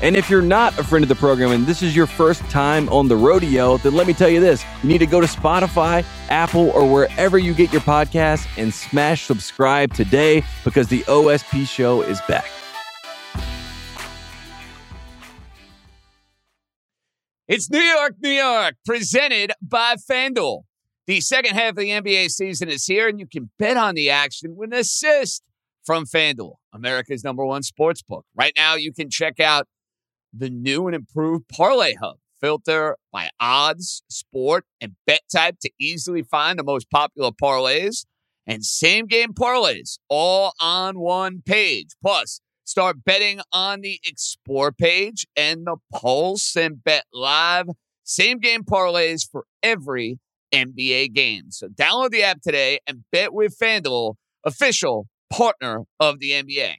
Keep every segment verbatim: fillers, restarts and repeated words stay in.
And if you're not a friend of the program and this is your first time on the rodeo, then let me tell you this. You need to go to Spotify, Apple, or wherever you get your podcasts and smash subscribe today because the O S P show is back. It's New York, New York, presented by FanDuel. The second half of the N B A season is here, and you can bet on the action with an assist from FanDuel, America's number one sports book. Right now, you can check out the new and improved Parlay Hub. Filter by odds, sport, and bet type to easily find the most popular parlays and same-game parlays all on one page. Plus, start betting on the Explore page and the Pulse and Bet Live same-game parlays for every N B A game. So download the app today and bet with FanDuel, official partner of the N B A.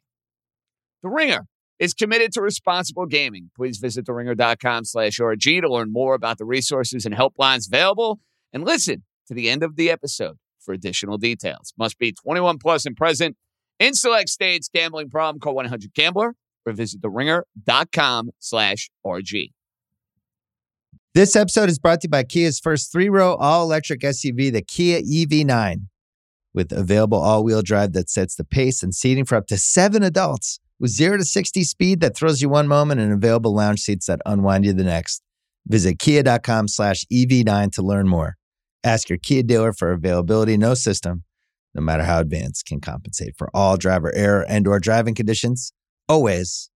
The Ringer is committed to responsible gaming. Please visit the ringer dot com slash R G to learn more about the resources and helplines available and listen to the end of the episode for additional details. Must be twenty-one plus and present in select states. Gambling problem, call one eight hundred gambler or visit the ringer dot com slash R G. This episode is brought to you by Kia's first three-row all-electric S U V, the Kia E V nine. With available all-wheel drive that sets the pace and seating for up to seven adults. With zero to sixty speed that throws you one moment and available lounge seats that unwind you the next. Visit kia dot com slash E V nine to learn more. Ask your Kia dealer for availability. No system, no matter how advanced, can compensate for all driver error and or driving conditions. Always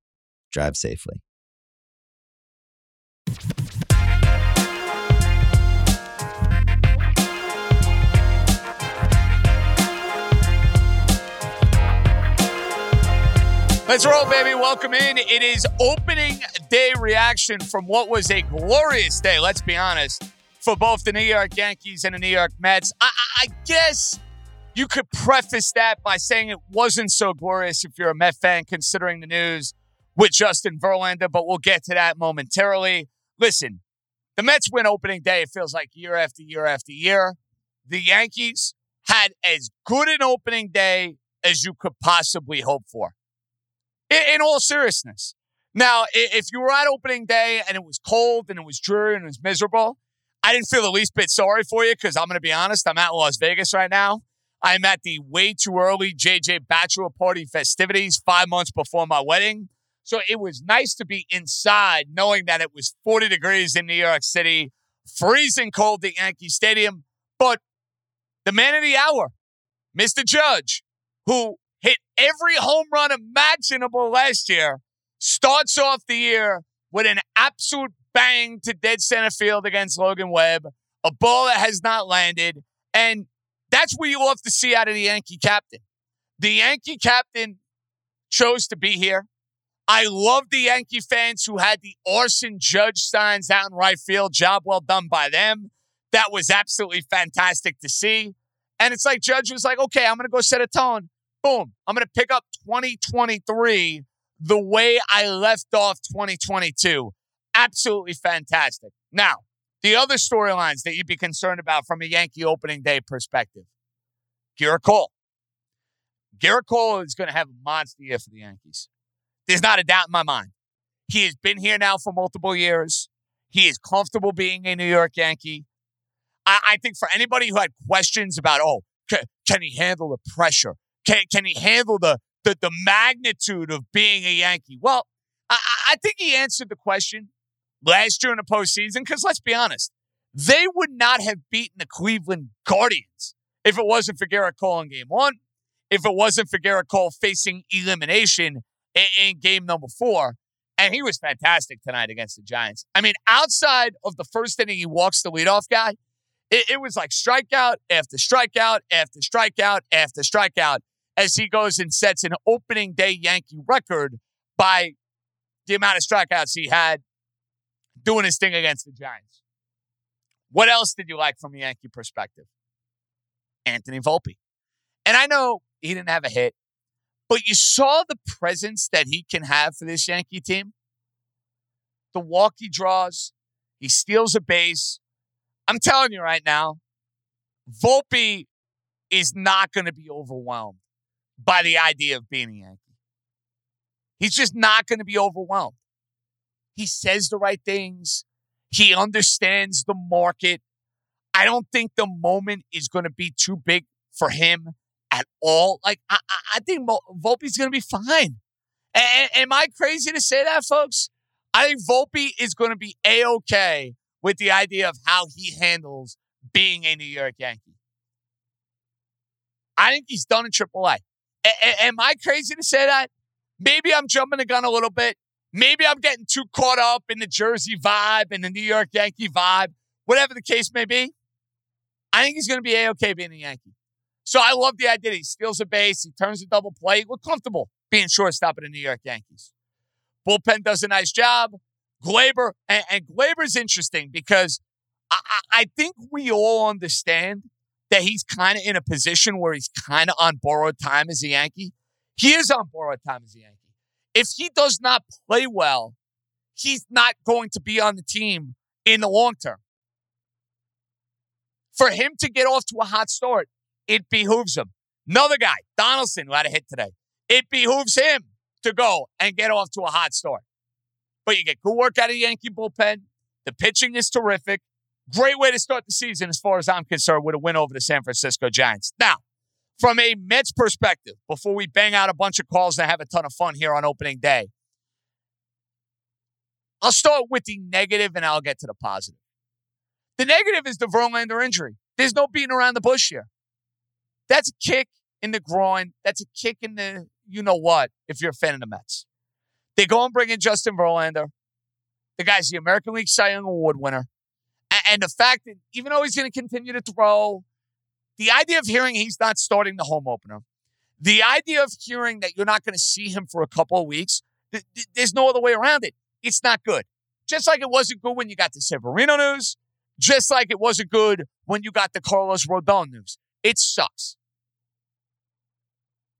drive safely. Let's roll, baby. Welcome in. It is opening day reaction from what was a glorious day, let's be honest, for both the New York Yankees and the New York Mets. I, I guess you could preface that by saying it wasn't so glorious if you're a Met fan, considering the news with Justin Verlander, but we'll get to that momentarily. Listen, the Mets win opening day, it feels like year after year after year. The Yankees had as good an opening day as you could possibly hope for. In all seriousness. Now, if you were at opening day and it was cold and it was dreary and it was miserable, I didn't feel the least bit sorry for you because I'm going to be honest, I'm at Las Vegas right now. I'm at the way too early J J bachelor party festivities five months before my wedding. So it was nice to be inside knowing that it was forty degrees in New York City, freezing cold at Yankee Stadium. But the man of the hour, Mister Judge, who hit every home run imaginable last year, starts off the year with an absolute bang to dead center field against Logan Webb, a ball that has not landed, and that's what you love to see out of the Yankee captain. The Yankee captain chose to be here. I love the Yankee fans who had the Orson Judge signs out in right field. Job well done by them. That was absolutely fantastic to see. And it's like Judge was like, okay, I'm going to go set a tone. Boom, I'm going to pick up twenty twenty-three the way I left off twenty twenty-two. Absolutely fantastic. Now, the other storylines that you'd be concerned about from a Yankee opening day perspective. Gerrit Cole. Gerrit Cole is going to have a monster year for the Yankees. There's not a doubt in my mind. He has been here now for multiple years. He is comfortable being a New York Yankee. I, I think for anybody who had questions about, oh, c- can he handle the pressure? Can, can he handle the, the the magnitude of being a Yankee? Well, I, I think he answered the question last year in the postseason because, let's be honest, they would not have beaten the Cleveland Guardians if it wasn't for Gerrit Cole in game one, if it wasn't for Gerrit Cole facing elimination in, in game number four. And he was fantastic tonight against the Giants. I mean, outside of the first inning, he walks the leadoff guy. It, it was like strikeout after strikeout after strikeout after strikeout. As he goes and sets an opening day Yankee record by the amount of strikeouts he had doing his thing against the Giants. What else did you like from a Yankee perspective? Anthony Volpe. And I know he didn't have a hit, but you saw the presence that he can have for this Yankee team. The walk he draws, he steals a base. I'm telling you right now, Volpe is not going to be overwhelmed by the idea of being a Yankee. He's just not going to be overwhelmed. He says the right things. He understands the market. I don't think the moment is going to be too big for him at all. Like, I, I, I think Volpe's going to be fine. And, am I crazy to say that, folks? I think Volpe is going to be A-okay with the idea of how he handles being a New York Yankee. I think he's done in triple A. A- am I crazy to say that? Maybe I'm jumping the gun a little bit. Maybe I'm getting too caught up in the Jersey vibe and the New York Yankee vibe, whatever the case may be. I think he's going to be A-okay being a Yankee. So I love the idea that he steals a base, he turns a double play. He looked comfortable being shortstop at the New York Yankees. Bullpen does a nice job. Gleyber, and, and Gleyber's interesting because I, I, I think we all understand that he's kind of in a position where he's kind of on borrowed time as a Yankee. He is on borrowed time as a Yankee. If he does not play well, he's not going to be on the team in the long term. For him to get off to a hot start, it behooves him. Another guy, Donaldson, who had a hit today. It behooves him to go and get off to a hot start. But you get good work out of the Yankee bullpen. The pitching is terrific. Great way to start the season as far as I'm concerned with a win over the San Francisco Giants. Now, from a Mets perspective, before we bang out a bunch of calls and have a ton of fun here on opening day, I'll start with the negative and I'll get to the positive. The negative is the Verlander injury. There's no beating around the bush here. That's a kick in the groin. That's a kick in the you-know-what if you're a fan of the Mets. They go and bring in Justin Verlander. The guy's the American League Cy Young Award winner. And the fact that even though he's going to continue to throw, the idea of hearing he's not starting the home opener, the idea of hearing that you're not going to see him for a couple of weeks, th- th- there's no other way around it. It's not good. Just like it wasn't good when you got the Severino news, just like it wasn't good when you got the Carlos Rodon news. It sucks.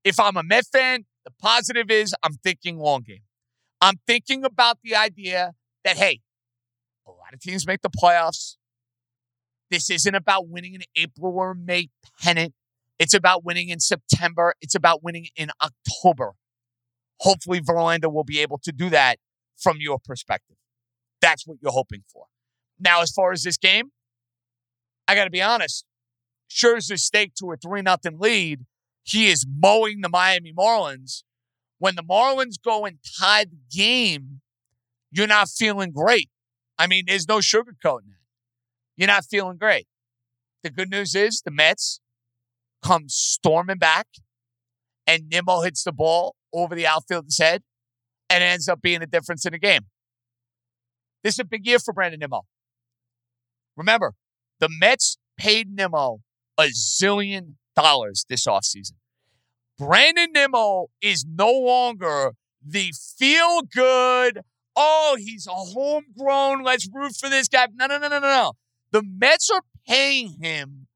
If I'm a Met fan, the positive is I'm thinking long game. I'm thinking about the idea that, hey, a lot of teams make the playoffs. This isn't about winning in April or May pennant. It's about winning in September. It's about winning in October. Hopefully, Verlander will be able to do that from your perspective. That's what you're hoping for. Now, as far as this game, I got to be honest. Scherzer staked to a three nothing lead. He is mowing the Miami Marlins. When the Marlins go and tie the game, you're not feeling great. I mean, there's no sugarcoating that. You're not feeling great. The good news is the Mets come storming back, and Nimmo hits the ball over the outfielder's head, and it ends up being a difference in the game. This is a big year for Brandon Nimmo. Remember, the Mets paid Nimmo a zillion dollars this offseason. Brandon Nimmo is no longer the feel-good, oh, he's a homegrown, let's root for this guy. No, no, no, no, no, no. The Mets are paying him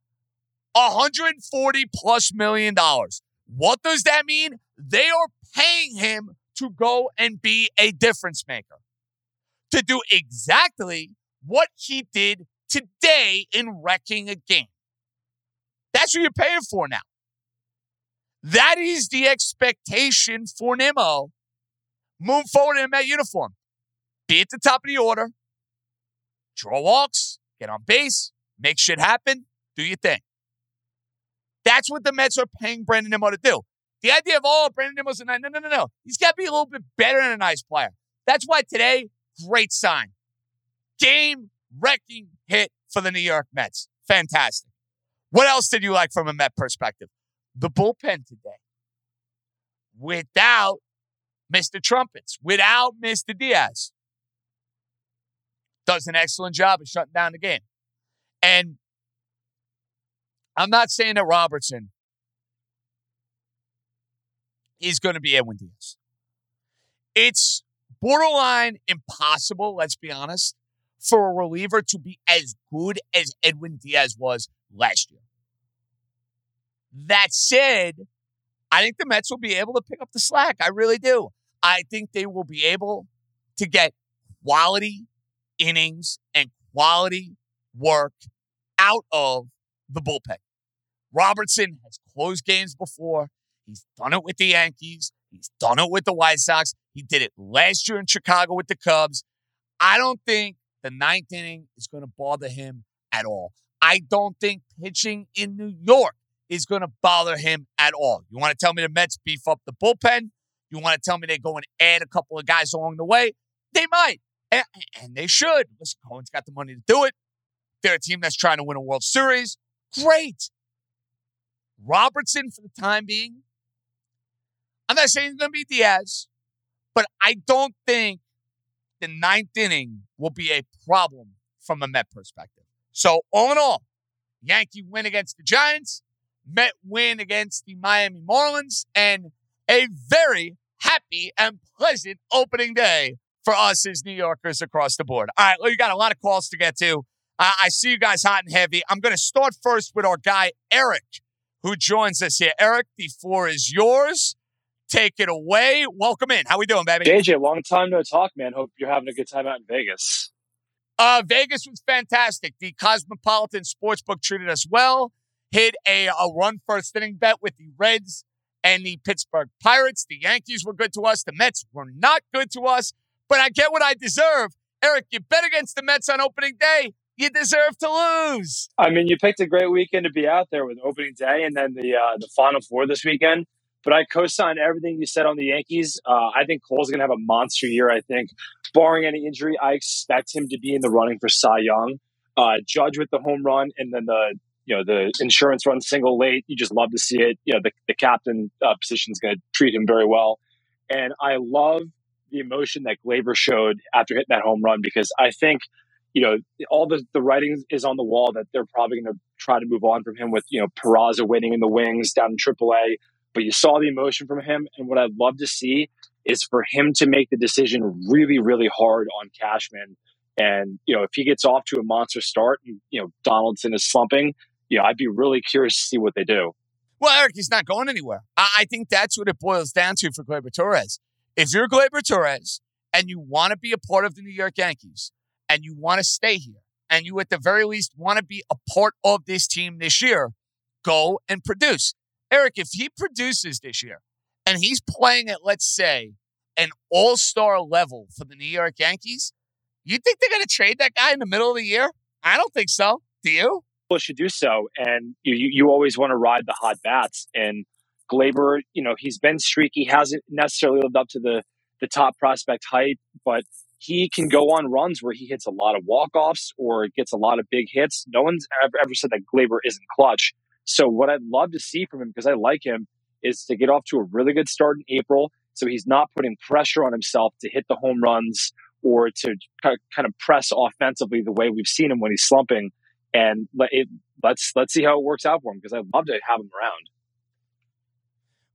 one hundred forty plus million dollars. What does that mean? They are paying him to go and be a difference maker, to do exactly what he did today in wrecking a game. That's what you're paying for now. That is the expectation for Nimmo. Move forward in a Met uniform. Be at the top of the order. Draw walks. Get on base. Make shit happen. Do your thing. That's what the Mets are paying Brandon Nimmo to do. The idea of, oh, Brandon Nimmo's a nice... No, no, no, no. He's got to be a little bit better than a nice player. That's why today, great sign. Game-wrecking hit for the New York Mets. Fantastic. What else did you like from a Met perspective? The bullpen today. Without Mister Trumpets, without Mister Diaz, does an excellent job of shutting down the game. And I'm not saying that Robertson is going to be Edwin Diaz. It's borderline impossible, let's be honest, for a reliever to be as good as Edwin Diaz was last year. That said, I think the Mets will be able to pick up the slack. I really do. I think they will be able to get quality innings and quality work out of the bullpen. Robertson has closed games before. He's done it with the Yankees. He's done it with the White Sox. He did it last year in Chicago with the Cubs. I don't think the ninth inning is going to bother him at all. I don't think pitching in New York is going to bother him at all. You want to tell me the Mets beef up the bullpen? You want to tell me they go and add a couple of guys along the way? They might, and, and they should. Listen, Cohen's got the money to do it. They're a team that's trying to win a World Series. Great. Robertson, for the time being, I'm not saying he's going to be Diaz, but I don't think the ninth inning will be a problem from a Met perspective. So, all in all, Yankee win against the Giants, Met win against the Miami Marlins, and a very happy and pleasant opening day for us as New Yorkers across the board. All right, well, you got a lot of calls to get to. Uh, I see you guys hot and heavy. I'm going to start first with our guy, Eric, who joins us here. Eric, the floor is yours. Take it away. Welcome in. How we doing, baby? J J, long time no talk, man. Hope you're having a good time out in Vegas. Uh, Vegas was fantastic. The Cosmopolitan Sportsbook treated us well. Hit a, a run first inning bet with the Reds and the Pittsburgh Pirates. The Yankees were good to us. The Mets were not good to us. But I get what I deserve. Eric, you bet against the Mets on opening day. You deserve to lose. I mean, you picked a great weekend to be out there with opening day and then the uh, the Final Four this weekend. But I co-signed everything you said on the Yankees. Uh, I think Cole's going to have a monster year, I think. Barring any injury, I expect him to be in the running for Cy Young. Uh, Judge with the home run and then the you know the insurance run single late. You just love to see it. You know the, the captain uh, position is going to treat him very well. And I love the emotion that Gleyber showed after hitting that home run because I think – You know, all the, the writing is on the wall that they're probably going to try to move on from him with, you know, Peraza waiting in the wings down in triple A. But you saw the emotion from him. And what I'd love to see is for him to make the decision really, really hard on Cashman. And, you know, if he gets off to a monster start and, you know, Donaldson is slumping, you know, I'd be really curious to see what they do. Well, Eric, he's not going anywhere. I, I think that's what it boils down to for Gleyber Torres. If you're Gleyber Torres and you want to be a part of the New York Yankees, and you want to stay here, and you at the very least want to be a part of this team this year, go and produce. Eric, if he produces this year, and he's playing at, let's say, an all-star level for the New York Yankees, you think they're going to trade that guy in the middle of the year? I don't think so. Do you? Well, should do so, and you, you always want to ride the hot bats. And Gleyber, you know, he's been streaky, hasn't necessarily lived up to the, the top prospect hype, but he can go on runs where he hits a lot of walk-offs or gets a lot of big hits. No one's ever, ever said that Gleyber isn't clutch. So what I'd love to see from him, because I like him, is to get off to a really good start in April so he's not putting pressure on himself to hit the home runs or to kind of press offensively the way we've seen him when he's slumping. And let it, let's let's see how it works out for him, because I'd love to have him around.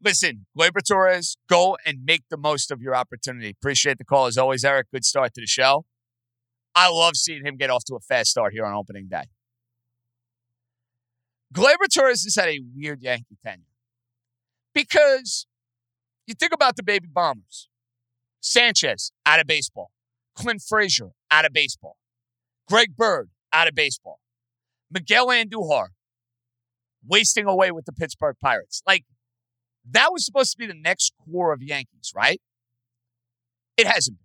Listen, Gleyber Torres, go and make the most of your opportunity. Appreciate the call as always, Eric. Good start to the show. I love seeing him get off to a fast start here on opening day. Gleyber Torres has had a weird Yankee tenure because you think about the baby bombers. Sanchez, out of baseball. Clint Frazier, out of baseball. Greg Bird, out of baseball. Miguel Andujar, wasting away with the Pittsburgh Pirates. Like, that was supposed to be the next core of Yankees, right? It hasn't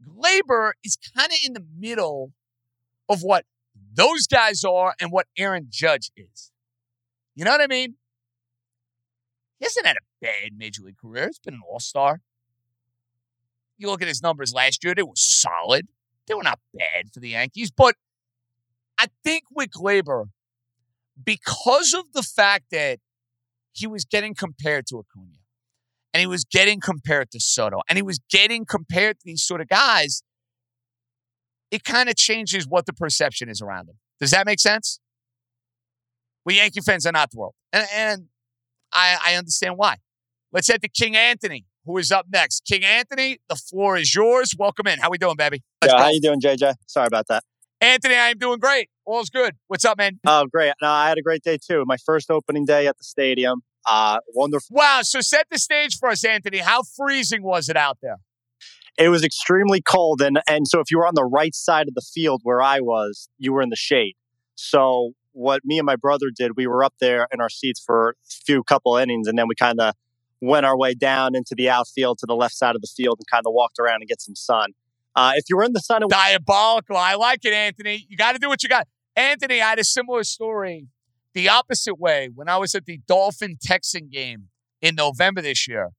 been. Gleyber is kind of in the middle of what those guys are and what Aaron Judge is. You know what I mean? He hasn't had a bad major league career. He's been an all-star. You look at his numbers last year, they were solid. They were not bad for the Yankees. But I think with Gleyber, because of the fact that he was getting compared to Acuna, and he was getting compared to Soto, and he was getting compared to these sort of guys, it kind of changes what the perception is around him. Does that make sense? We Yankee fans are not thrilled, and, and I, I understand why. Let's head to King Anthony, who is up next. King Anthony, the floor is yours. Welcome in. How we doing, baby? Yo, how you doing, J J? Sorry about that. Anthony, I am doing great. All's good. What's up, man? Oh, great. No, I had a great day, too. My first opening day at the stadium. Uh, wonderful. Wow. So set the stage for us, Anthony. How freezing was it out there? It was extremely cold. And, and so if you were on the right side of the field where I was, you were in the shade. So what me and my brother did, we were up there in our seats for a few couple innings, and then we kind of went our way down into the outfield to the left side of the field and kind of walked around and get some sun. Uh, if you were in the sun... It- Diabolical. I like it, Anthony. You got to do what you got. Anthony, I had a similar story the opposite way. When I was at the Dolphin-Texan game in November this year,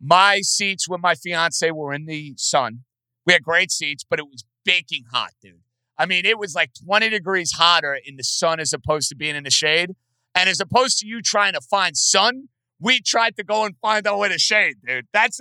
my seats with my fiance were in the sun. We had great seats, but it was baking hot, dude. I mean, it was like twenty degrees hotter in the sun as opposed to being in the shade. And as opposed to you trying to find sun, we tried to go and find our way to shade, dude. That's...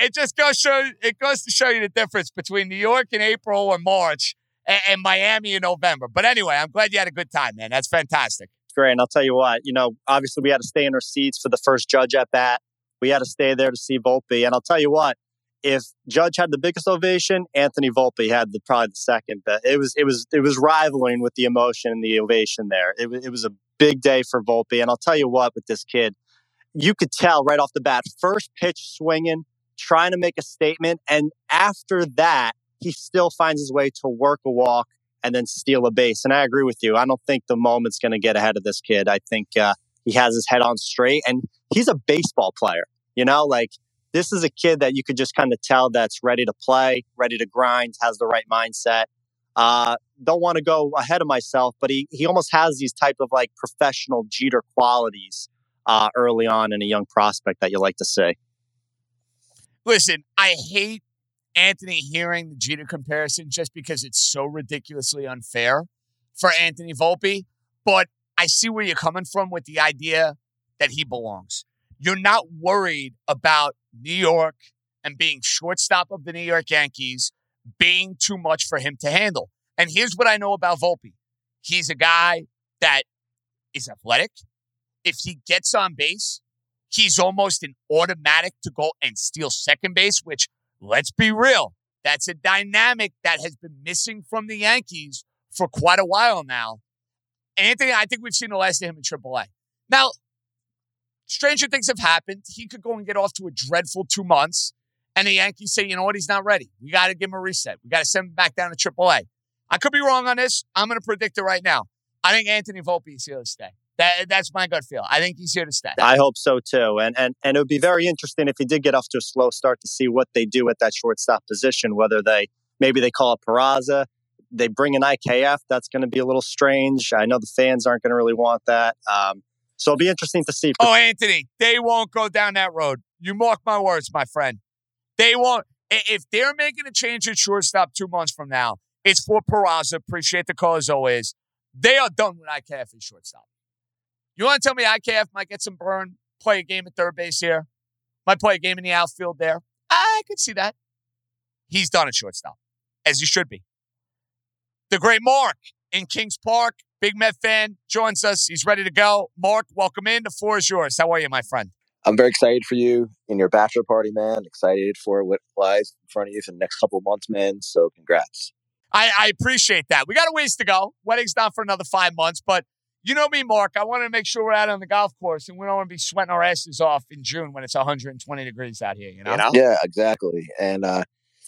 It just goes show it goes to show you the difference between New York in April or March and, and Miami in November. But anyway, I'm glad you had a good time, man. That's fantastic. Great. And I'll tell you what, you know, obviously we had to stay in our seats for the first Judge at bat. We had to stay there to see Volpe. And I'll tell you what, if Judge had the biggest ovation, Anthony Volpe had the, probably the second. But it was it was it was rivaling with the emotion and the ovation there. It was, it was a big day for Volpe. And I'll tell you what, with this kid, you could tell right off the bat, first pitch swinging, trying to make a statement. And after that, he still finds his way to work a walk and then steal a base. And I agree with you. I don't think the moment's going to get ahead of this kid. I think uh, he has his head on straight. And he's a baseball player. You know, like, this is a kid that you could just kind of tell that's ready to play, ready to grind, has the right mindset. Uh, don't want to go ahead of myself, but he, he almost has these type of like professional Jeter qualities uh, early on in a young prospect that you like to see. Listen, I hate, Anthony, hearing the Jeter comparison just because it's so ridiculously unfair for Anthony Volpe, but I see where you're coming from with the idea that he belongs. You're not worried about New York and being shortstop of the New York Yankees being too much for him to handle. And here's what I know about Volpe. He's a guy that is athletic. If he gets on base, he's almost an automatic to go and steal second base, which, let's be real, that's a dynamic that has been missing from the Yankees for quite a while now. Anthony, I think we've seen the last of him in triple A. Now, stranger things have happened. He could go and get off to a dreadful two months, and the Yankees say, you know what, he's not ready. We got to give him a reset. We got to send him back down to triple A. I could be wrong on this. I'm going to predict it right now. I think Anthony Volpe is here to stay. That, that's my gut feel. I think he's here to stay. I hope so, too. And, and and it would be very interesting if he did get off to a slow start to see what they do at that shortstop position, whether they maybe they call up Peraza, they bring an I K F. That's going to be a little strange. I know the fans aren't going to really want that. Um, so it'll be interesting to see. Oh, Anthony, they won't go down that road. You mark my words, my friend. They won't. If they're making a change at shortstop two months from now, it's for Peraza. Appreciate the call as always. They are done with I K F and shortstop. You want to tell me I K F might get some burn, play a game at third base here, might play a game in the outfield there? I could see that. He's done at shortstop, as he should be. The great Mark in Kings Park, big Met fan, joins us. He's ready to go. Mark, welcome in. The floor is yours. How are you, my friend? I'm very excited for you and your bachelor party, man. Excited for what lies in front of you for the next couple of months, man. So congrats. I, I appreciate that. We got a ways to go. Wedding's not for another five months, but you know me, Mark. I want to make sure we're out on the golf course and we don't want to be sweating our asses off in June when it's one hundred twenty degrees out here, you know? You know? Yeah, exactly. And, uh,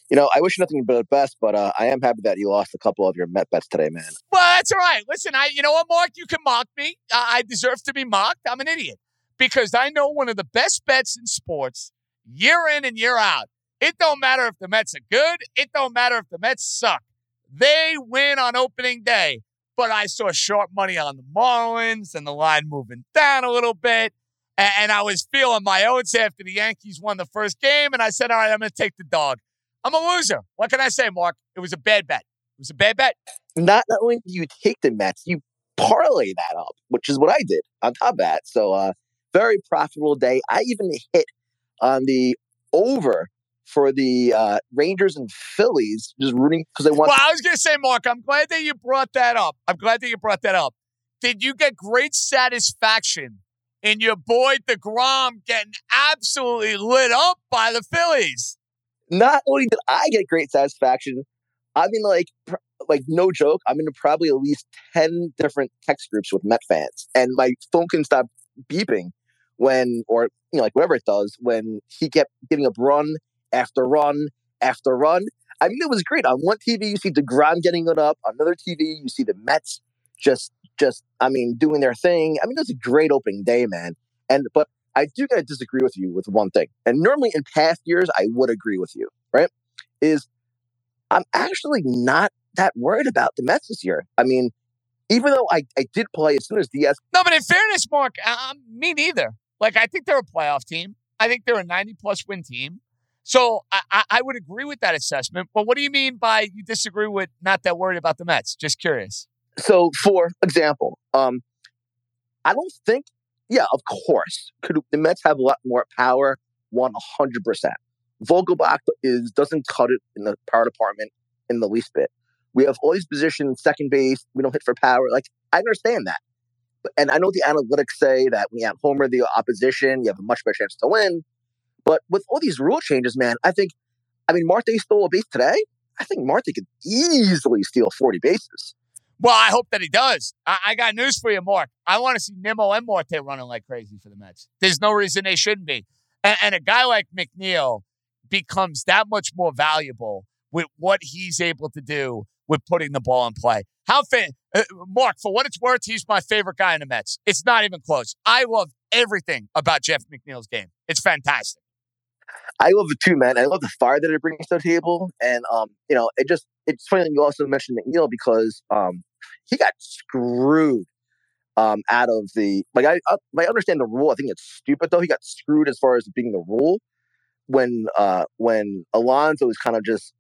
you know, I wish nothing but the best, but uh, I am happy that you lost a couple of your Met bets today, man. Well, that's all right. Listen, I, you know what, Mark? You can mock me. Uh, I deserve to be mocked. I'm an idiot because I know one of the best bets in sports year in and year out. It don't matter if the Mets are good. It don't matter if the Mets suck. They win on opening day. But I saw sharp money on the Marlins and the line moving down a little bit. And, and I was feeling my oats after the Yankees won the first game. And I said, all right, I'm going to take the dog. I'm a loser. What can I say, Mark? It was a bad bet. It was a bad bet. Not, not only do you take the Mets, you parlay that up, which is what I did on top of that. So uh, very profitable day. I even hit on the over for the uh, Rangers and Phillies, just rooting because they want... Well, I was going to say, Mark, I'm glad that you brought that up. I'm glad that you brought that up. Did you get great satisfaction in your boy DeGrom getting absolutely lit up by the Phillies? Not only did I get great satisfaction, I mean, like, like no joke, I'm in probably at least ten different text groups with Met fans, and my phone can stop beeping when, or you know, like whatever it does, when he kept giving up run after run after run. I mean, it was great. On one T V, you see DeGrom getting it up. On another T V, you see the Mets just, just, I mean, doing their thing. I mean, it was a great opening day, man. And but I do gotta disagree with you with one thing. And normally in past years, I would agree with you, right? Is I'm actually not that worried about the Mets this year. I mean, even though I, I did play as soon as Diaz. No, but in fairness, Mark, um, me neither. Like, I think they're a playoff team. I think they're a ninety-plus win team. So I, I would agree with that assessment. But what do you mean by you disagree with not that worried about the Mets? Just curious. So, for example, um, I don't think, yeah, of course, could the Mets have a lot more power? one hundred percent. Vogelbach is doesn't cut it in the power department in the least bit. We have all these positions, second base, we don't hit for power. Like, I understand that. But, and I know the analytics say that when you have homer the opposition, you have a much better chance to win. But with all these rule changes, man, I think, I mean, Marte stole a base today. I think Marte could easily steal forty bases. Well, I hope that he does. I, I got news for you, Mark. I want to see Nimmo and Marte running like crazy for the Mets. There's no reason they shouldn't be. And, and a guy like McNeil becomes that much more valuable with what he's able to do with putting the ball in play. How fa- uh, Mark, for what it's worth, he's my favorite guy in the Mets. It's not even close. I love everything about Jeff McNeil's game. It's fantastic. I love it too, man. I love the fire that it brings to the table. And, um, you know, it just, it's funny that you also mentioned McNeil because um, he got screwed um, out of the, like, I, I, I understand the rule. I think it's stupid, though. He got screwed as far as being the rule when, uh, when Alonso was kind of just,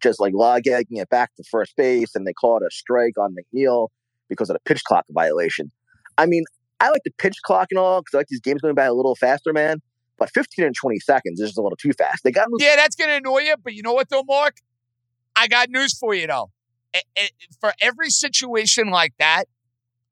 just like lollygagging it back to first base, and they called a strike on McNeil because of a pitch clock violation. I mean, I like the pitch clock and all because I like these games going by a little faster, man. But fifteen and twenty seconds is just a little too fast. They got yeah, that's going to annoy you. But you know what, though, Mark? I got news for you, though. It, it, for every situation like that,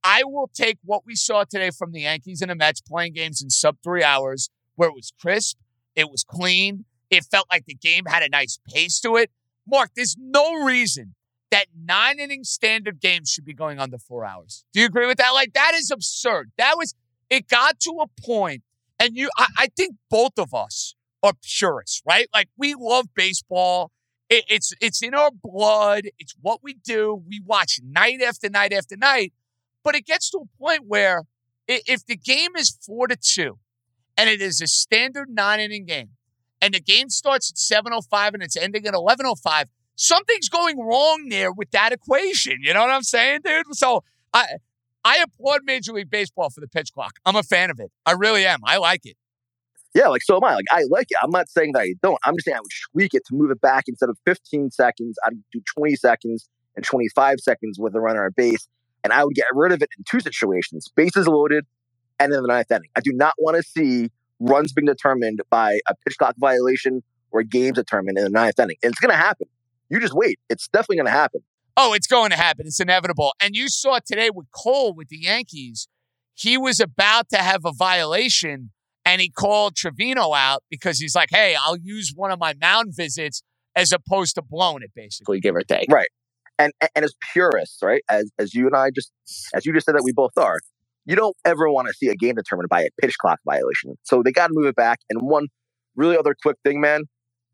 I will take what we saw today from the Yankees and the Mets playing games in sub three hours where it was crisp, it was clean, it felt like the game had a nice pace to it. Mark, there's no reason that nine-inning standard games should be going under four hours. Do you agree with that? Like, that is absurd. That was, it got to a point, and you, I, I think both of us are purists, right? Like, we love baseball. It, it's it's in our blood. It's what we do. We watch night after night after night. But it gets to a point where if the game is four to two, and it is a standard nine-inning game, and the game starts at seven oh five and it's ending at eleven oh five, something's going wrong there with that equation. You know what I'm saying, dude? So I I applaud Major League Baseball for the pitch clock. I'm a fan of it. I really am. I like it. Yeah, like, so am I. Like, I like it. I'm not saying that I don't. I'm just saying I would tweak it to move it back. Instead of fifteen seconds, I'd do twenty seconds and twenty-five seconds with a runner at base. And I would get rid of it in two situations. Bases loaded and in the ninth inning. I do not want to see runs being determined by a pitch clock violation or games determined in the ninth inning. And it's going to happen. You just wait. It's definitely going to happen. Oh, it's going to happen. It's inevitable. And you saw today with Cole with the Yankees, he was about to have a violation and he called Trevino out because he's like, hey, I'll use one of my mound visits as opposed to blowing it, basically, give or take. Right. And and as purists, right, as as you and I just, as you just said that we both are, you don't ever want to see a game determined by a pitch clock violation. So they got to move it back. And one really other quick thing, man,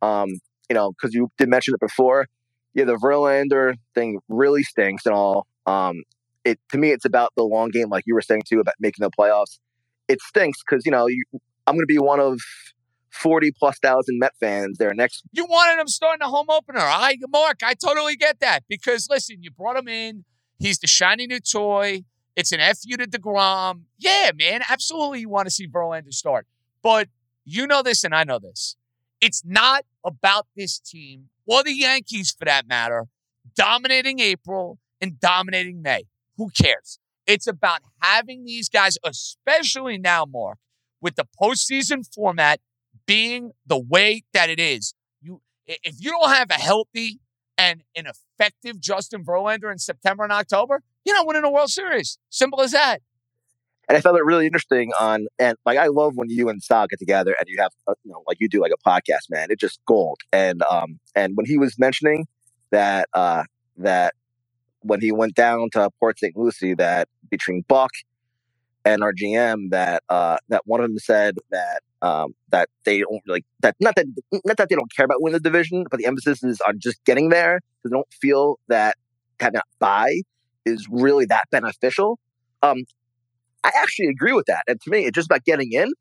um, you know, because you did mention it before. Yeah, the Verlander thing really stinks and all. Um, it to me, it's about the long game, like you were saying, too, about making the playoffs. It stinks because, you know, you, I'm going to be one of forty-plus thousand Met fans there next. You wanted him starting a home opener. I, Mark, I totally get that because, listen, you brought him in. He's the shiny new toy. It's an F you to DeGrom. Yeah, man, absolutely you want to see Verlander start. But you know this and I know this. It's not about this team, or the Yankees for that matter, dominating April and dominating May. Who cares? It's about having these guys, especially now, Mark, with the postseason format being the way that it is. You, if you don't have a healthy and an effective Justin Verlander in September and October, you're not winning a World Series. Simple as that. And I found it really interesting on, and like, I love when you and Sal get together and you have, you know, like you do like a podcast, man, it's just gold. And, um, and when he was mentioning that, uh, that when he went down to Port Saint Lucie that between Buck and our G M that uh, that one of them said that um, that they don't like that not that not that they don't care about winning the division, but the emphasis is on just getting there because they don't feel that that not buy is really that beneficial. Um, I actually agree with that, and to me, it's just about getting in.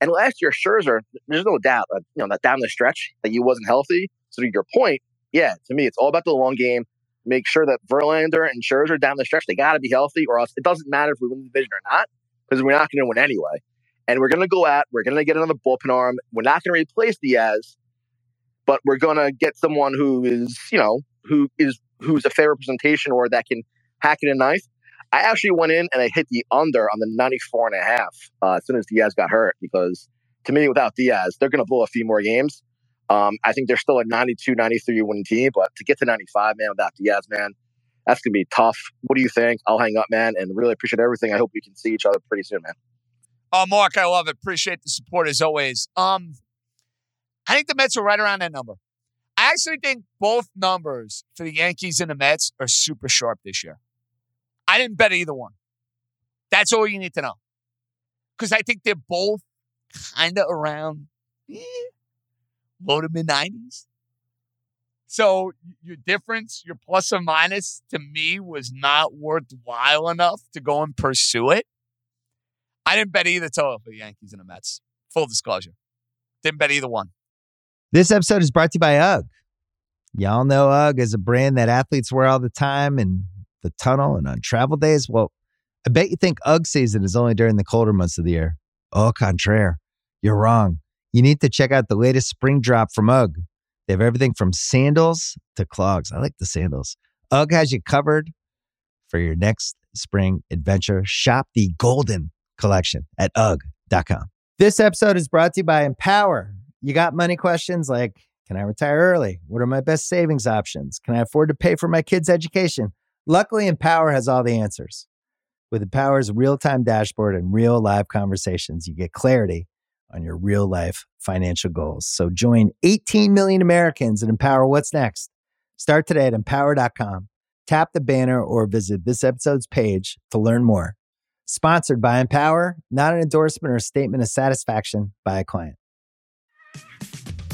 And last year, Scherzer, there's no doubt, uh, you know, that down the stretch that he wasn't healthy. So to your point, yeah, to me, it's all about the long game. Make sure that Verlander and Scherzer down the stretch, they got to be healthy, or else it doesn't matter if we win the division or not, because we're not going to win anyway. And we're going to go out, we're going to get another bullpen arm. We're not going to replace Diaz, but we're going to get someone who is, you know, who is who's a fair representation or that can hack it in a knife. I actually went in and I hit the under on the ninety-four and a half uh, as soon as Diaz got hurt, because to me, without Diaz, they're going to blow a few more games. Um, I think they're still a ninety-two, ninety-three win team, but to get to ninety-five, man, without Diaz, man, that's going to be tough. What do you think? I'll hang up, man, and really appreciate everything. I hope we can see each other pretty soon, man. Oh, Mark, I love it. Appreciate the support as always. Um, I think the Mets are right around that number. I actually think both numbers for the Yankees and the Mets are super sharp this year. I didn't bet either one. That's all you need to know. Because I think they're both kind of around eh, low to mid-nineties. So your difference, your plus or minus, to me, was not worthwhile enough to go and pursue it. I didn't bet either total for the Yankees and the Mets. Full disclosure. Didn't bet either one. This episode is brought to you by U G G. Y'all know U G G is a brand that athletes wear all the time and the tunnel and on travel days. Well, I bet you think U G G season is only during the colder months of the year. Au contraire, you're wrong. You need to check out the latest spring drop from U G G. They have everything from sandals to clogs. I like the sandals. U G G has you covered for your next spring adventure. Shop the Golden Collection at U G G dot com. This episode is brought to you by Empower. You got money questions like, can I retire early? What are my best savings options? Can I afford to pay for my kids' education? Luckily, Empower has all the answers. With Empower's real-time dashboard and real live conversations, you get clarity on your real-life financial goals. So join eighteen million Americans and Empower What's Next. Start today at empower dot com. Tap the banner or visit this episode's page to learn more. Sponsored by Empower, not an endorsement or statement of satisfaction by a client.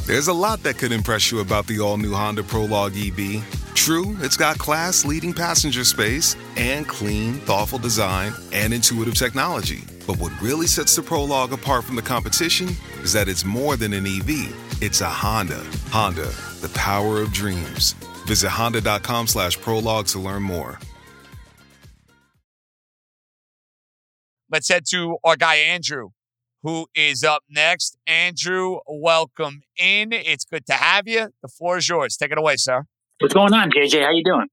There's a lot that could impress you about the all-new Honda Prologue E V. True, it's got class-leading passenger space and clean, thoughtful design and intuitive technology. But what really sets the Prologue apart from the competition is that it's more than an E V. It's a Honda. Honda, the power of dreams. Visit honda.com slash prologue to learn more. Let's head to our guy, Andrew, who is up next. Andrew, welcome in. It's good to have you. The floor is yours. Take it away, sir. What's going on, J J? How you doing?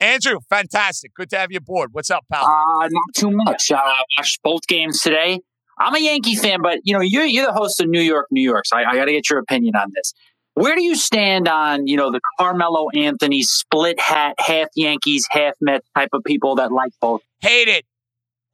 Andrew, fantastic. Good to have you aboard. What's up, pal? Uh, not too much. Uh, I watched both games today. I'm a Yankee fan, but you know, you're, you're the host of New York, New York, so I, I got to get your opinion on this. Where do you stand on, you know, the Carmelo Anthony split hat, half Yankees, half Mets type of people that like both? Hate it.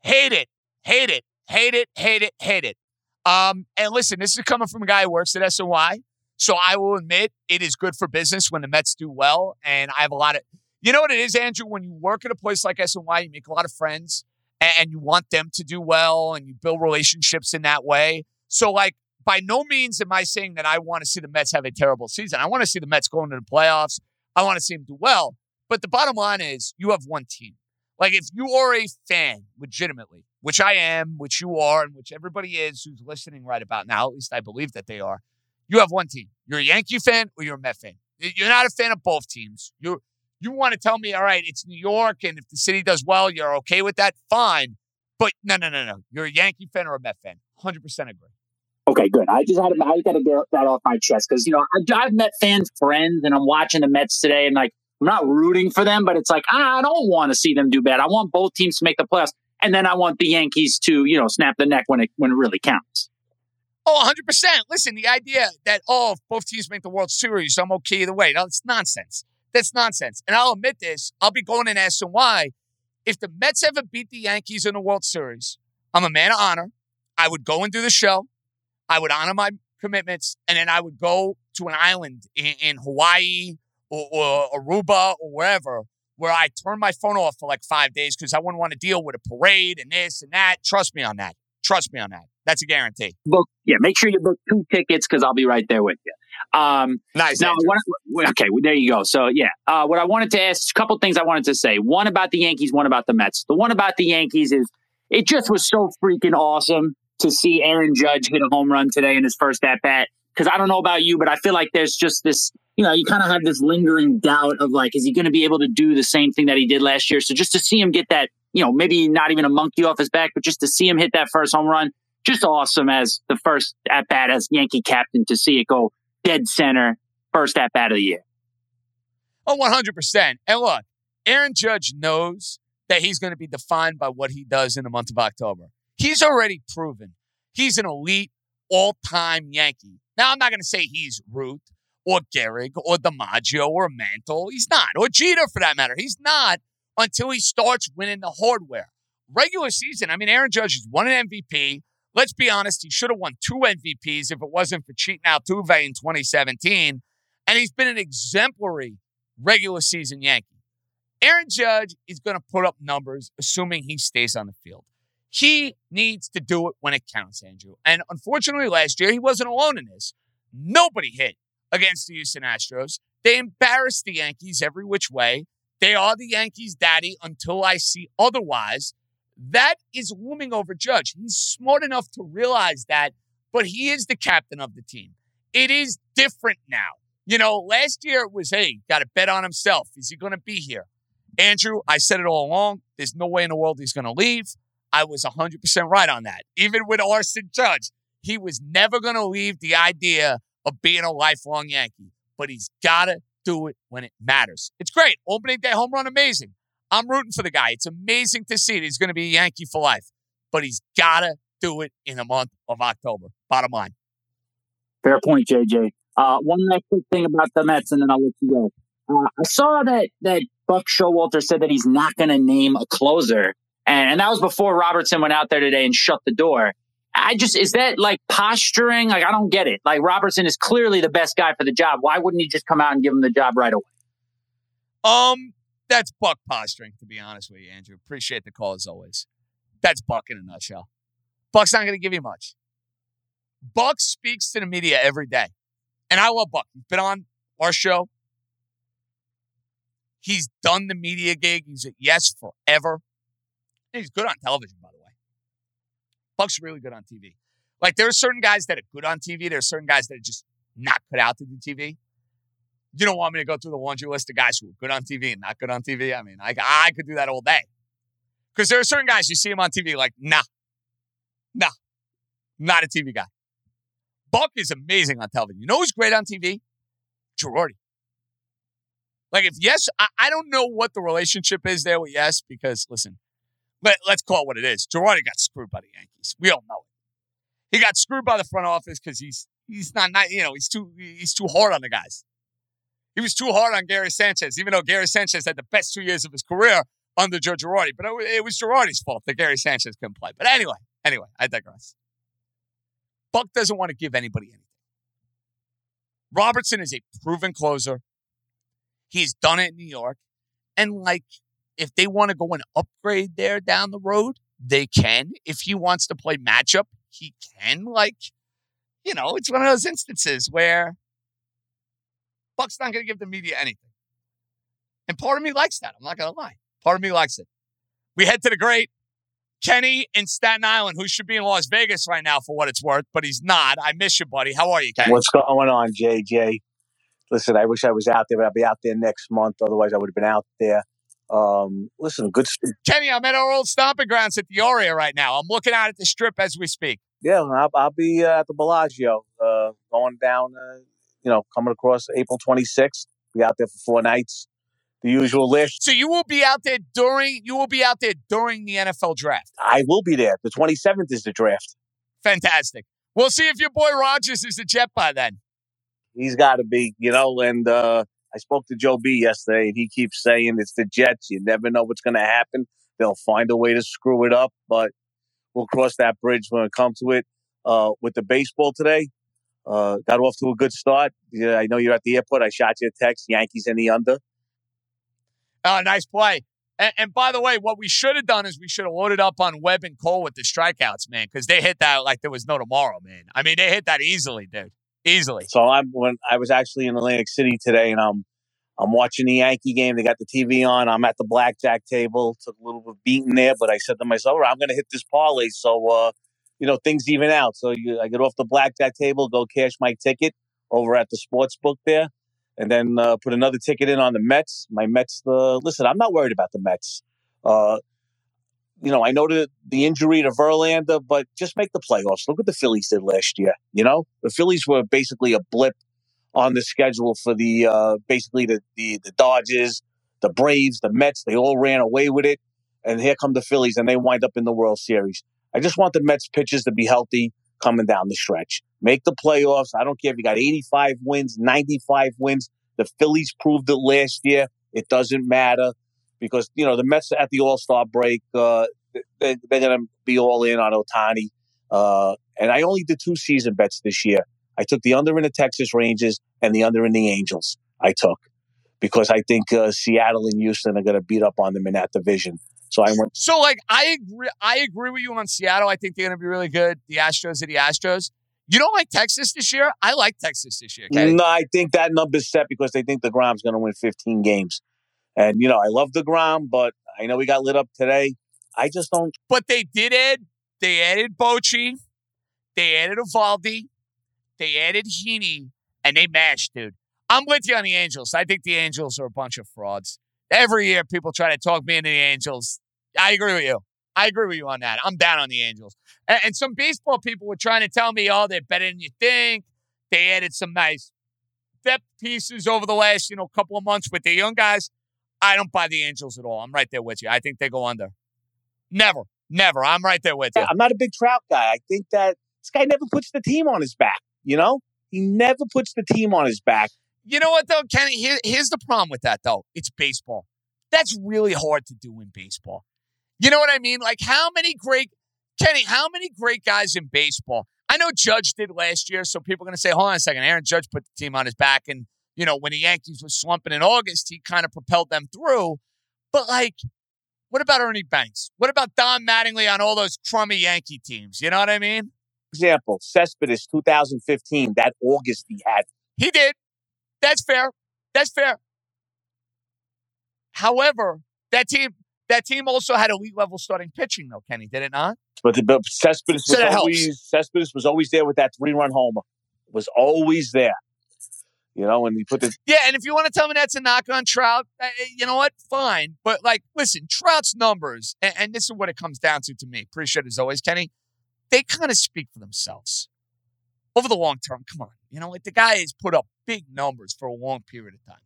Hate it. Hate it. Hate it. Hate it. Hate it. Um, and listen, this is coming from a guy who works at S N Y. So I will admit it is good for business when the Mets do well. And I have a lot of, you know what it is, Andrew, when you work at a place like S N Y, you make a lot of friends and you want them to do well and you build relationships in that way. So like, by no means am I saying that I want to see the Mets have a terrible season. I want to see the Mets go into the playoffs. I want to see them do well. But the bottom line is you have one team. Like if you are a fan legitimately, which I am, which you are, and which everybody is who's listening right about now, at least I believe that they are. You have one team. You're a Yankee fan or you're a Met fan. You're not a fan of both teams. You you want to tell me, all right, it's New York, and if the city does well, you're okay with that? Fine. But no, no, no, no. You're a Yankee fan or a Met fan. one hundred percent agree. Okay, good. I just had to, I got to get that off my chest because, you know, I, I've Met fans, friends, and I'm watching the Mets today, and, like, I'm not rooting for them, but it's like, I don't want to see them do bad. I want both teams to make the playoffs, and then I want the Yankees to, you know, snap the neck when it when it really counts. Oh, one hundred percent. Listen, the idea that, oh, if both teams make the World Series, I'm okay either way. No, that's nonsense. That's nonsense. And I'll admit this. I'll be going and asking why. If the Mets ever beat the Yankees in the World Series, I'm a man of honor. I would go and do the show. I would honor my commitments. And then I would go to an island in, in Hawaii or, or Aruba or wherever where I turned my phone off for like five days because I wouldn't want to deal with a parade and this and that. Trust me on that. Trust me on that. That's a guarantee. Book, yeah, make sure you book two tickets because I'll be right there with you. Um, nice. Now, what, okay, well, there you go. So, yeah, uh, what I wanted to ask, a couple things I wanted to say. One about the Yankees, one about the Mets. The one about the Yankees is it just was so freaking awesome to see Aaron Judge hit a home run today in his first at-bat. Because I don't know about you, but I feel like there's just this, you know, you kind of have this lingering doubt of like, is he going to be able to do the same thing that he did last year? So just to see him get that, you know, maybe not even a monkey off his back, but just to see him hit that first home run, just awesome as the first at-bat as Yankee captain to see it go dead center, first at-bat of the year. Oh, one hundred percent. And look, Aaron Judge knows that he's going to be defined by what he does in the month of October. He's already proven he's an elite all-time Yankee. Now, I'm not going to say he's Root or Gehrig or DiMaggio or Mantle. He's not. Or Jeter, for that matter. He's not until he starts winning the hardware. Regular season, I mean, Aaron Judge has won an M V P. Let's be honest, he should have won two M V Ps if it wasn't for cheating Altuve in twenty seventeen. And he's been an exemplary regular season Yankee. Aaron Judge is going to put up numbers, assuming he stays on the field. He needs to do it when it counts, Andrew. And unfortunately, last year, he wasn't alone in this. Nobody hit against the Houston Astros. They embarrassed the Yankees every which way. They are the Yankees' daddy until I see otherwise. That is looming over Judge. He's smart enough to realize that, but he is the captain of the team. It is different now. You know, last year it was, hey, got to bet on himself. Is he going to be here? Andrew, I said it all along. There's no way in the world he's going to leave. I was one hundred percent right on that. Even with Arson Judge, he was never going to leave the idea of being a lifelong Yankee. But he's got to do it when it matters. It's great. Opening day home run, amazing. I'm rooting for the guy. It's amazing to see that he's going to be a Yankee for life. But he's got to do it in the month of October. Bottom line. Fair point, J J. Uh, one last quick thing about the Mets, and then I'll let you go. Uh, I saw that that Buck Showalter said that he's not going to name a closer. And, and that was before Robertson went out there today and shut the door. I just, is that like posturing? Like, I don't get it. Like, Robertson is clearly the best guy for the job. Why wouldn't he just come out and give him the job right away? Um, that's Buck posturing, to be honest with you, Andrew. Appreciate the call as always. That's Buck in a nutshell. Buck's not going to give you much. Buck speaks to the media every day. And I love Buck. He's been on our show. He's done the media gig. He's at Yes forever. He's good on television, by the way. Buck's really good on T V. Like, there are certain guys that are good on T V. There are certain guys that are just not put out to do T V. You don't want me to go through the laundry list of guys who are good on T V and not good on T V? I mean, I, I could do that all day. Because there are certain guys, you see them on T V, like, nah. Nah. Not a T V guy. Buck is amazing on television. You know who's great on T V? Girardi. Like, if Yes, I, I don't know what the relationship is there with Yes, because, listen, But let's call it what it is. Girardi got screwed by the Yankees. We all know it. He got screwed by the front office because he's he's not, not you know he's too he's too hard on the guys. He was too hard on Gary Sanchez, even though Gary Sanchez had the best two years of his career under Joe Girardi. But it, it was Girardi's fault that Gary Sanchez couldn't play. But anyway, anyway, I digress. Buck doesn't want to give anybody anything. Robertson is a proven closer. He's done it in New York, and like. If they want to go and upgrade there down the road, they can. If he wants to play matchup, he can. Like, you know, it's one of those instances where Buck's not going to give the media anything. And part of me likes that. I'm not going to lie. Part of me likes it. We head to the great Kenny in Staten Island, who should be in Las Vegas right now for what it's worth, but he's not. I miss you, buddy. How are you, Kenny? What's going on, J J? Listen, I wish I was out there, but I'll be out there next month. Otherwise, I would have been out there. Um, listen, good. St- Kenny, I'm at our old stomping grounds at the Aria right now. I'm looking out at the Strip as we speak. Yeah, I'll, I'll be uh, at the Bellagio, uh, going down, uh, you know, coming across April twenty-sixth. Be out there for four nights, the usual list. So you will be out there during, you will be out there during the N F L draft. I will be there. The twenty-seventh is the draft. Fantastic. We'll see if your boy Rodgers is a Jet by then. He's got to be, you know, and, uh, I spoke to Joe B yesterday, and he keeps saying it's the Jets. You never know what's going to happen. They'll find a way to screw it up, but we'll cross that bridge when it comes to it. Uh, with the baseball today, uh, got off to a good start. Yeah, I know you're at the airport. I shot you a text, Yankees in the under. Oh, nice play. And, and by the way, what we should have done is we should have loaded up on Webb and Cole with the strikeouts, man, because they hit that like there was no tomorrow, man. I mean, they hit that easily, dude. Easily. So I'm when I was actually in Atlantic City today, and I'm I'm watching the Yankee game. They got the T V on. I'm at the blackjack table. Took a little bit of beating there, but I said to myself, all right, I'm going to hit this parlay. So, uh, you know, things even out. So you, I get off the blackjack table, go cash my ticket over at the sports book there, and then uh, put another ticket in on the Mets. My Mets. Uh, listen, I'm not worried about the Mets. Uh, you know, I know the, the injury to Verlander, but just make the playoffs. Look what the Phillies did last year. You know, the Phillies were basically a blip on the schedule for the, uh, basically the, the, the Dodgers, the Braves, the Mets. They all ran away with it. And here come the Phillies, and they wind up in the World Series. I just want the Mets pitchers to be healthy coming down the stretch. Make the playoffs. I don't care if you got eighty-five wins, ninety-five wins. The Phillies proved it last year. It doesn't matter. Because, you know, the Mets at the All-Star break, uh, they, they're going to be all in on Ohtani. Uh, and I only did two season bets this year. I took the under in the Texas Rangers and the under in the Angels I took. Because I think uh, Seattle and Houston are going to beat up on them in that division. So, I went- so like, I agree, I agree with you on Seattle. I think they're going to be really good. The Astros are the Astros. You don't like Texas this year? I like Texas this year. Katie. No, I think that number's set because they think DeGrom's going to win fifteen games. And, you know, I love DeGrom, but I know we got lit up today. I just don't. But they did add. They added Bochy. They added Eovaldi. They added Heaney. And they mashed, dude. I'm with you on the Angels. I think the Angels are a bunch of frauds. Every year people try to talk me into the Angels. I agree with you. I agree with you on that. I'm down on the Angels. And, and some baseball people were trying to tell me, oh, they're better than you think. They added some nice depth pieces over the last, you know, couple of months with the young guys. I don't buy the Angels at all. I'm right there with you. I think they go under. Never. Never. I'm right there with you. I'm not a big Trout guy. I think that this guy never puts the team on his back, you know? He never puts the team on his back. You know what, though, Kenny? Here, here's the problem with that, though. It's baseball. That's really hard to do in baseball. You know what I mean? Like, how many great... Kenny, how many great guys in baseball? I know Judge did last year, so people are going to say, hold on a second, Aaron Judge put the team on his back, and you know, when the Yankees were slumping in August, he kind of propelled them through. But, like, what about Ernie Banks? What about Don Mattingly on all those crummy Yankee teams? You know what I mean? Example, Cespedes, two thousand fifteen, that August he had. He did. That's fair. That's fair. However, that team that team also had elite-level starting pitching, though, Kenny, did it not? But, the, but Cespedes, so was always, Cespedes was always there with that three-run homer. Was always there. You know, and you put the yeah, and if you want to tell me that's a knock on Trout, you know what? Fine. But, like, listen, Trout's numbers, and, and this is what it comes down to to me, pretty sure as always, Kenny, they kind of speak for themselves. Over the long term, come on. You know, like, the guy has put up big numbers for a long period of time.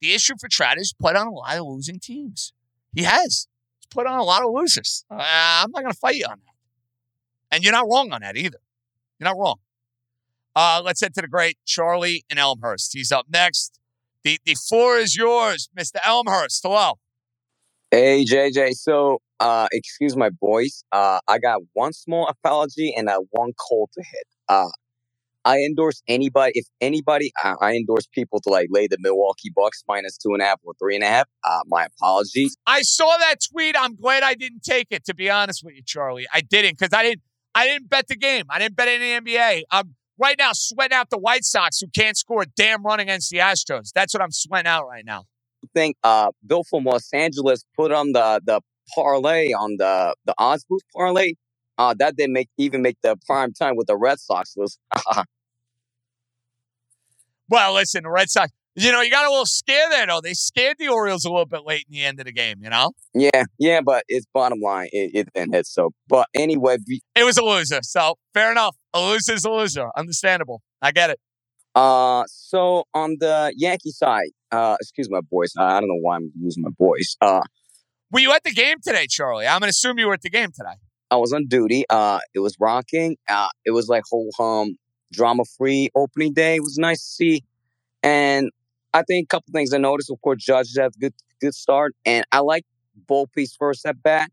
The issue for Trout is he's played on a lot of losing teams. He has. He's put on a lot of losers. Uh, I'm not going to fight you on that. And you're not wrong on that either. You're not wrong. Uh, let's head to the great Charlie in Elmhurst. He's up next. The the floor is yours, Mister Elmhurst. Hello. Hey, J J. So, uh, excuse my voice. Uh, I got one small apology and uh, one cold to hit. Uh, I endorse anybody. If anybody, I, I endorse people to like lay the Milwaukee Bucks minus two and a half or three and a half. Uh, my apologies. I saw that tweet. I'm glad I didn't take it, to be honest with you, Charlie. I didn't because I didn't. I didn't bet the game. I didn't bet any N B A. I'm right now sweating out the White Sox who can't score a damn run against the Astros. That's what I'm sweating out right now. I think uh, Bill from Los Angeles put on the the parlay on the the odds boost parlay. Uh, that didn't make even make the prime time with the Red Sox list. Well, listen, the Red Sox. You know, you got a little scare there, though. They scared the Orioles a little bit late in the end of the game. You know. Yeah, yeah, but it's bottom line. It, it didn't hit. So, but anyway, be- it was a loser. So fair enough. A loser's a loser. Understandable. I get it. Uh, so on the Yankee side, uh, excuse my voice. I, I don't know why I'm losing my voice. Uh, were you at the game today, Charlie? I'm gonna assume you were at the game today. I was on duty. Uh, it was rocking. Uh, it was like whole um drama-free opening day. It was nice to see, and I think a couple things I noticed. Of course, Judge had a good good start, and I like Volpe's first at bat.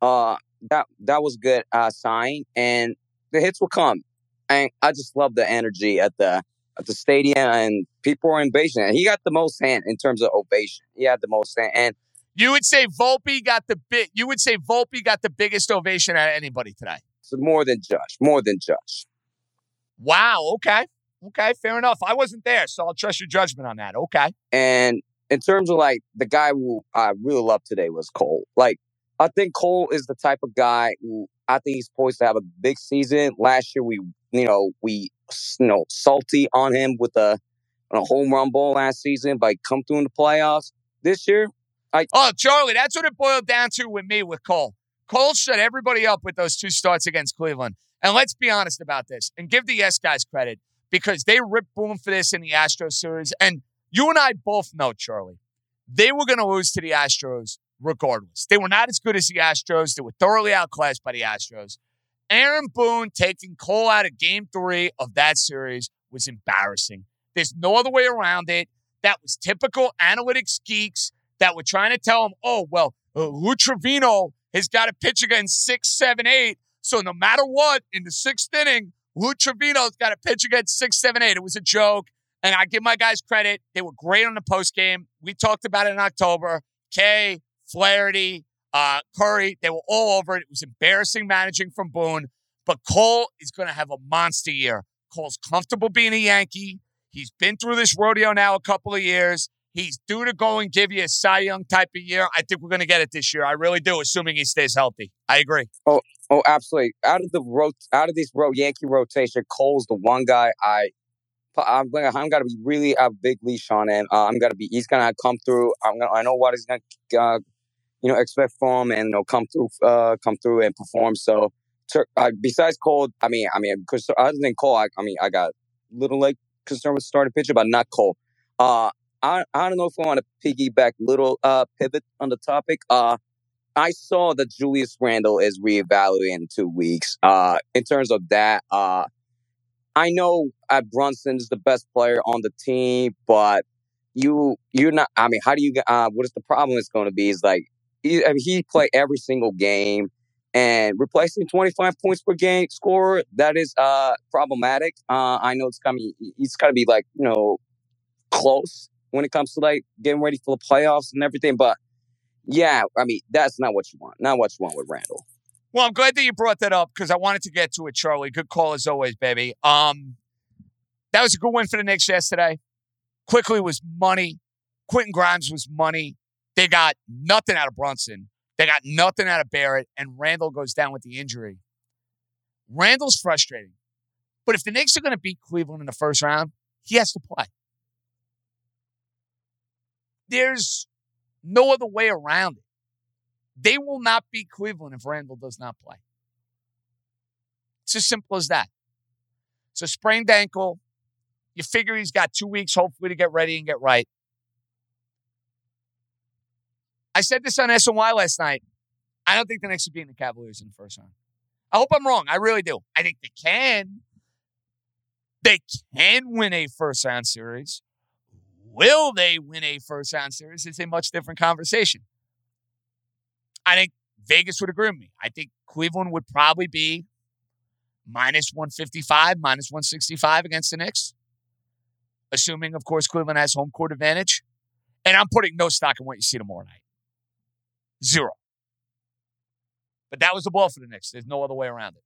Uh, that that was good uh, sign, and the hits will come. And I just love the energy at the at the stadium, and people were impatient. And he got the most hand in terms of ovation. He had the most hand. And you would say Volpe got the bit. You would say Volpe got the biggest ovation out of anybody today. So more than Judge. More than Judge. Wow. Okay. Okay. Fair enough. I wasn't there, so I'll trust your judgment on that. Okay. And in terms of like the guy who I really loved today was Cole. Like I think Cole is the type of guy who I think he's poised to have a big season. Last year we, you know, we, you know, salty on him with a, a home run ball last season, but come through in the playoffs this year. I, oh, Charlie, that's what it boiled down to with me with Cole. Cole shut everybody up with those two starts against Cleveland. And let's be honest about this and give the Yes guys credit because they ripped Boone for this in the Astros series. And you and I both know, Charlie, they were going to lose to the Astros regardless. They were not as good as the Astros. They were thoroughly outclassed by the Astros. Aaron Boone taking Cole out of game three of that series was embarrassing. There's no other way around it. That was typical analytics geeks that were trying to tell him, oh, well, uh, Lou Trevino has got to pitch against six, seven, eight. So no matter what, in the sixth inning, Lou Trevino's got to pitch against six, seven, eight. It was a joke. And I give my guys credit. They were great on the postgame. We talked about it in October. Kay, Flaherty, uh, Curry, they were all over it. It was embarrassing managing from Boone. But Cole is going to have a monster year. Cole's comfortable being a Yankee. He's been through this rodeo now a couple of years. He's due to go and give you a Cy Young type of year. I think we're going to get it this year. I really do, assuming he stays healthy. I agree. Oh, oh, absolutely. Out of the ro- out of these ro- Yankee rotation, Cole's the one guy I, I'm going I'm to be really a big leash on him. Uh, I'm going to be. He's going to come through. I'm gonna. I know what he's going to, uh, you know, expect from him, and you know, come through, uh, come through and perform. So, uh, besides Cole, I mean, I mean, other than Cole, I, I mean, I got little like concerned with starting pitcher, but not Cole. Uh, I, I don't know if I want to piggyback little uh, pivot on the topic. Uh, I saw that Julius Randle is reevaluating in two weeks. Uh, in terms of that, uh, I know uh, Brunson is the best player on the team, but you you're not. I mean, how do you? Uh, what is the problem? It's going to be is like he, I mean, he played every single game, and replacing twenty-five points per game scorer that is uh, problematic. Uh, I know it's coming. It's got to be like you know close when it comes to like getting ready for the playoffs and everything. But yeah, I mean, that's not what you want. Not what you want with Randall. Well, I'm glad that you brought that up because I wanted to get to it, Charlie. Good call as always, baby. Um, that was a good win for the Knicks yesterday. Quickly was money. Quentin Grimes was money. They got nothing out of Brunson. They got nothing out of Barrett. And Randall goes down with the injury. Randall's frustrating. But if the Knicks are going to beat Cleveland in the first round, he has to play. There's no other way around it. They will not beat Cleveland if Randall does not play. It's as simple as that. So sprained ankle. You figure he's got two weeks, hopefully, to get ready and get right. I said this on S N Y last night. I don't think the Knicks are beating the Cavaliers in the first round. I hope I'm wrong. I really do. I think they can. They can win a first-round series. Will they win a first-round series? It's a much different conversation. I think Vegas would agree with me. I think Cleveland would probably be minus one fifty-five, minus one sixty-five against the Knicks. Assuming, of course, Cleveland has home court advantage. And I'm putting no stock in what you see tomorrow night. Zero. But that was the ball for the Knicks. There's no other way around it.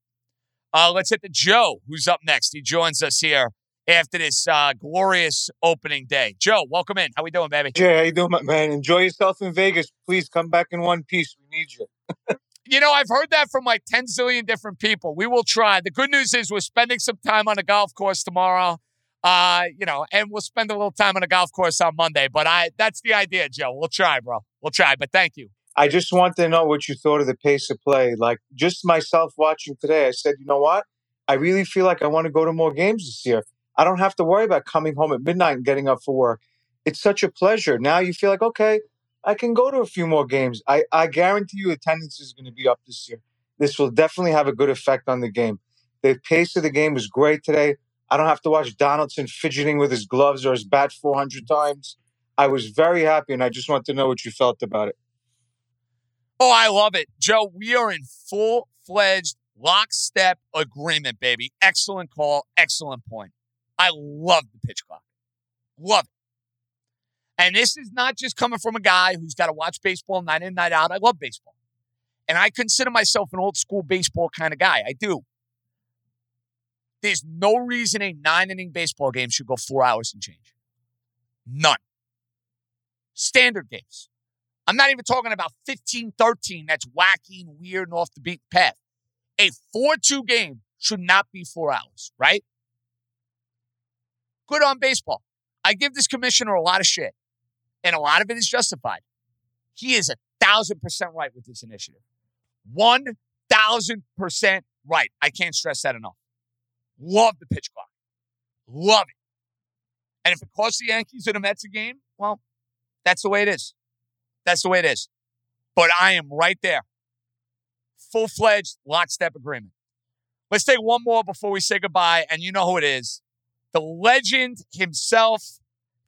Uh, let's hit the Joe, who's up next. He joins us here after this uh, glorious opening day. Joe, welcome in. How we doing, baby? Jay, how you doing, man? Enjoy yourself in Vegas. Please come back in one piece. We need you. You know, I've heard that from like ten zillion different people. We will try. The good news is we're spending some time on a golf course tomorrow, uh, you know, and we'll spend a little time on a golf course on Monday. But I that's the idea, Joe. We'll try, bro. We'll try, but thank you. I just want to know what you thought of the pace of play. Like, just myself watching today, I said, you know what? I really feel like I want to go to more games this year. I don't have to worry about coming home at midnight and getting up for work. It's such a pleasure. Now you feel like, okay, I can go to a few more games. I, I guarantee you attendance is going to be up this year. This will definitely have a good effect on the game. The pace of the game was great today. I don't have to watch Donaldson fidgeting with his gloves or his bat four hundred times. I was very happy, and I just want to know what you felt about it. Oh, I love it. Joe, we are in full-fledged lockstep agreement, baby. Excellent call. Excellent point. I love the pitch clock. Love it. And this is not just coming from a guy who's got to watch baseball night in, night out. I love baseball. And I consider myself an old school baseball kind of guy. I do. There's no reason a nine-inning baseball game should go four hours and change. None. Standard games. I'm not even talking about fifteen thirteen that's wacky and weird and off the beaten path. A four two game should not be four hours, right? Good on baseball. I give this commissioner a lot of shit, and a lot of it is justified. He is a thousand percent right with this initiative. One thousand percent right. I can't stress that enough. Love the pitch clock. Love it. And if it costs the Yankees or the Mets a game, well, that's the way it is. That's the way it is. But I am right there. Full-fledged, lockstep agreement. Let's take one more before we say goodbye, and you know who it is. The legend himself,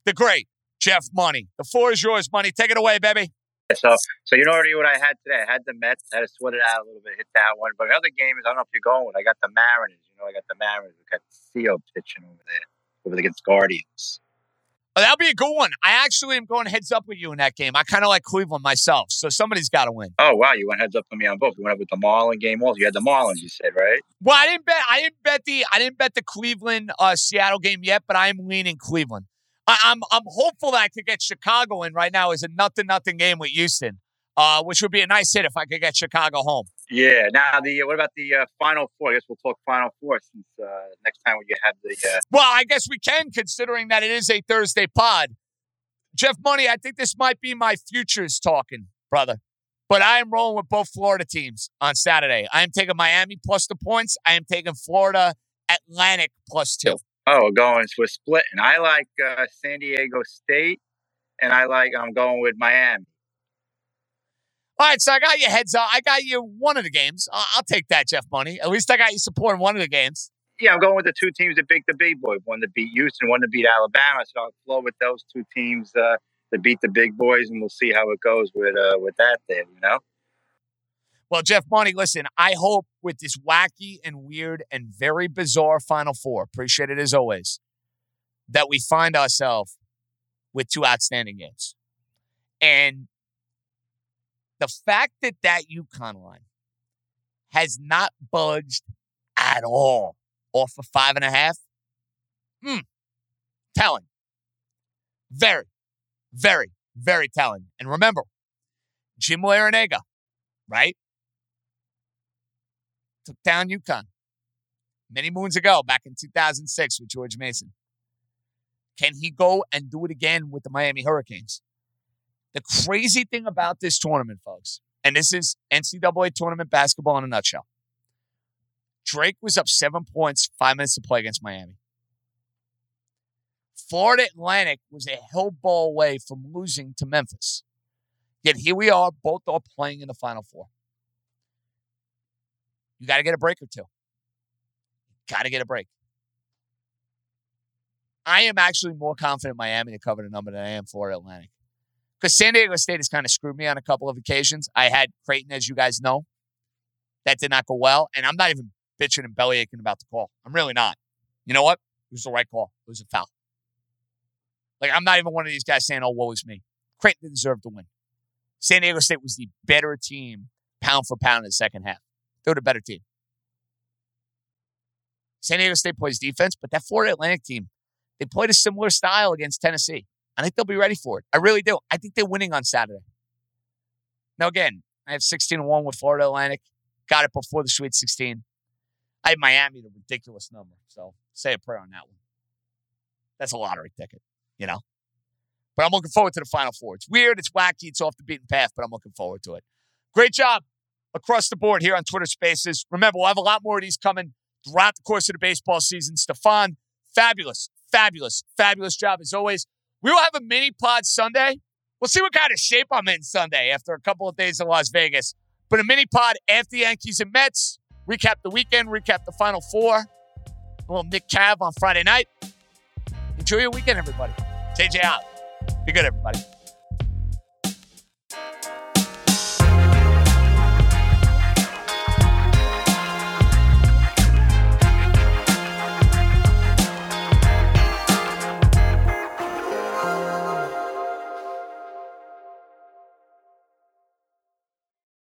the great Jeff Money. The floor is yours, Money. Take it away, baby. So, so you know already what I had today. I had the Mets. I had to sweat it out a little bit, hit that one. But the other game is, I don't know if you're going with, I got the Mariners. You know, I got the Mariners. We got Theo pitching over there, over against Guardians. Oh, that'll be a good one. I actually am going heads up with you in that game. I kind of like Cleveland myself, so somebody's got to win. Oh, wow. You went heads up with me on both. You went up with the Marlins game also. You had the Marlins, you said, right? Well, I didn't bet I didn't bet the I didn't bet the Cleveland uh, Seattle game yet, but I am leaning Cleveland. I, I'm I'm hopeful that I could get Chicago in right now as a nothing nothing game with Houston, uh, which would be a nice hit if I could get Chicago home. Yeah. Now, the uh, what about the uh, Final Four? I guess we'll talk Final Four since uh, next time when you have the... Uh... Well, I guess we can, considering that it is a Thursday pod. Jeff Money, I think this might be my futures talking, brother. But I am rolling with both Florida teams on Saturday. I am taking Miami plus the points. I am taking Florida Atlantic plus two. Oh, we're going. So we're splitting. I like uh, San Diego State, and I like... I'm going with Miami. All right, so I got your heads up. I got you one of the games. I'll, I'll take that, Jeff Money. At least I got you supporting one of the games. Yeah, I'm going with the two teams that beat the big boys. One to beat Houston, one to beat Alabama. So I'll flow with those two teams uh, that beat the big boys, and we'll see how it goes with uh, with that there, you know? Well, Jeff Money, listen, I hope with this wacky and weird and very bizarre Final Four, appreciate it as always, that we find ourselves with two outstanding games. And the fact that that UConn line has not budged at all off of five and a half, hmm, telling. Very, very, very telling. And remember, Jim Larinaga, right, took down UConn many moons ago, back in two thousand six with George Mason. Can he go and do it again with the Miami Hurricanes? The crazy thing about this tournament, folks, and this is N C double A tournament basketball in a nutshell. Drake was up seven points, five minutes to play against Miami. Florida Atlantic was a hell ball away from losing to Memphis. Yet here we are, both are playing in the Final Four. You got to get a break or two. Got to get a break. I am actually more confident Miami to cover the number than I am Florida Atlantic. Because San Diego State has kind of screwed me on a couple of occasions. I had Creighton, as you guys know. That did not go well. And I'm not even bitching and bellyaching about the call. I'm really not. You know what? It was the right call. It was a foul. Like, I'm not even one of these guys saying, oh, woe is me. Creighton didn't deserve to win. San Diego State was the better team, pound for pound, in the second half. They were the better team. San Diego State plays defense, but that Florida Atlantic team, they played a similar style against Tennessee. I think they'll be ready for it. I really do. I think they're winning on Saturday. Now, again, I have sixteen to one with Florida Atlantic. Got it before the Sweet sixteen. I have Miami at a ridiculous number. So say a prayer on that one. That's a lottery ticket, you know. But I'm looking forward to the Final Four. It's weird. It's wacky. It's off the beaten path, but I'm looking forward to it. Great job across the board here on Twitter Spaces. Remember, we'll have a lot more of these coming throughout the course of the baseball season. Stefan, fabulous, fabulous, fabulous job as always. We will have a mini-pod Sunday. We'll see what kind of shape I'm in Sunday after a couple of days in Las Vegas. But a mini-pod after the Yankees and Mets. Recap the weekend. Recap the Final Four. A little Nick Cav on Friday night. Enjoy your weekend, everybody. J J out. Be good, everybody.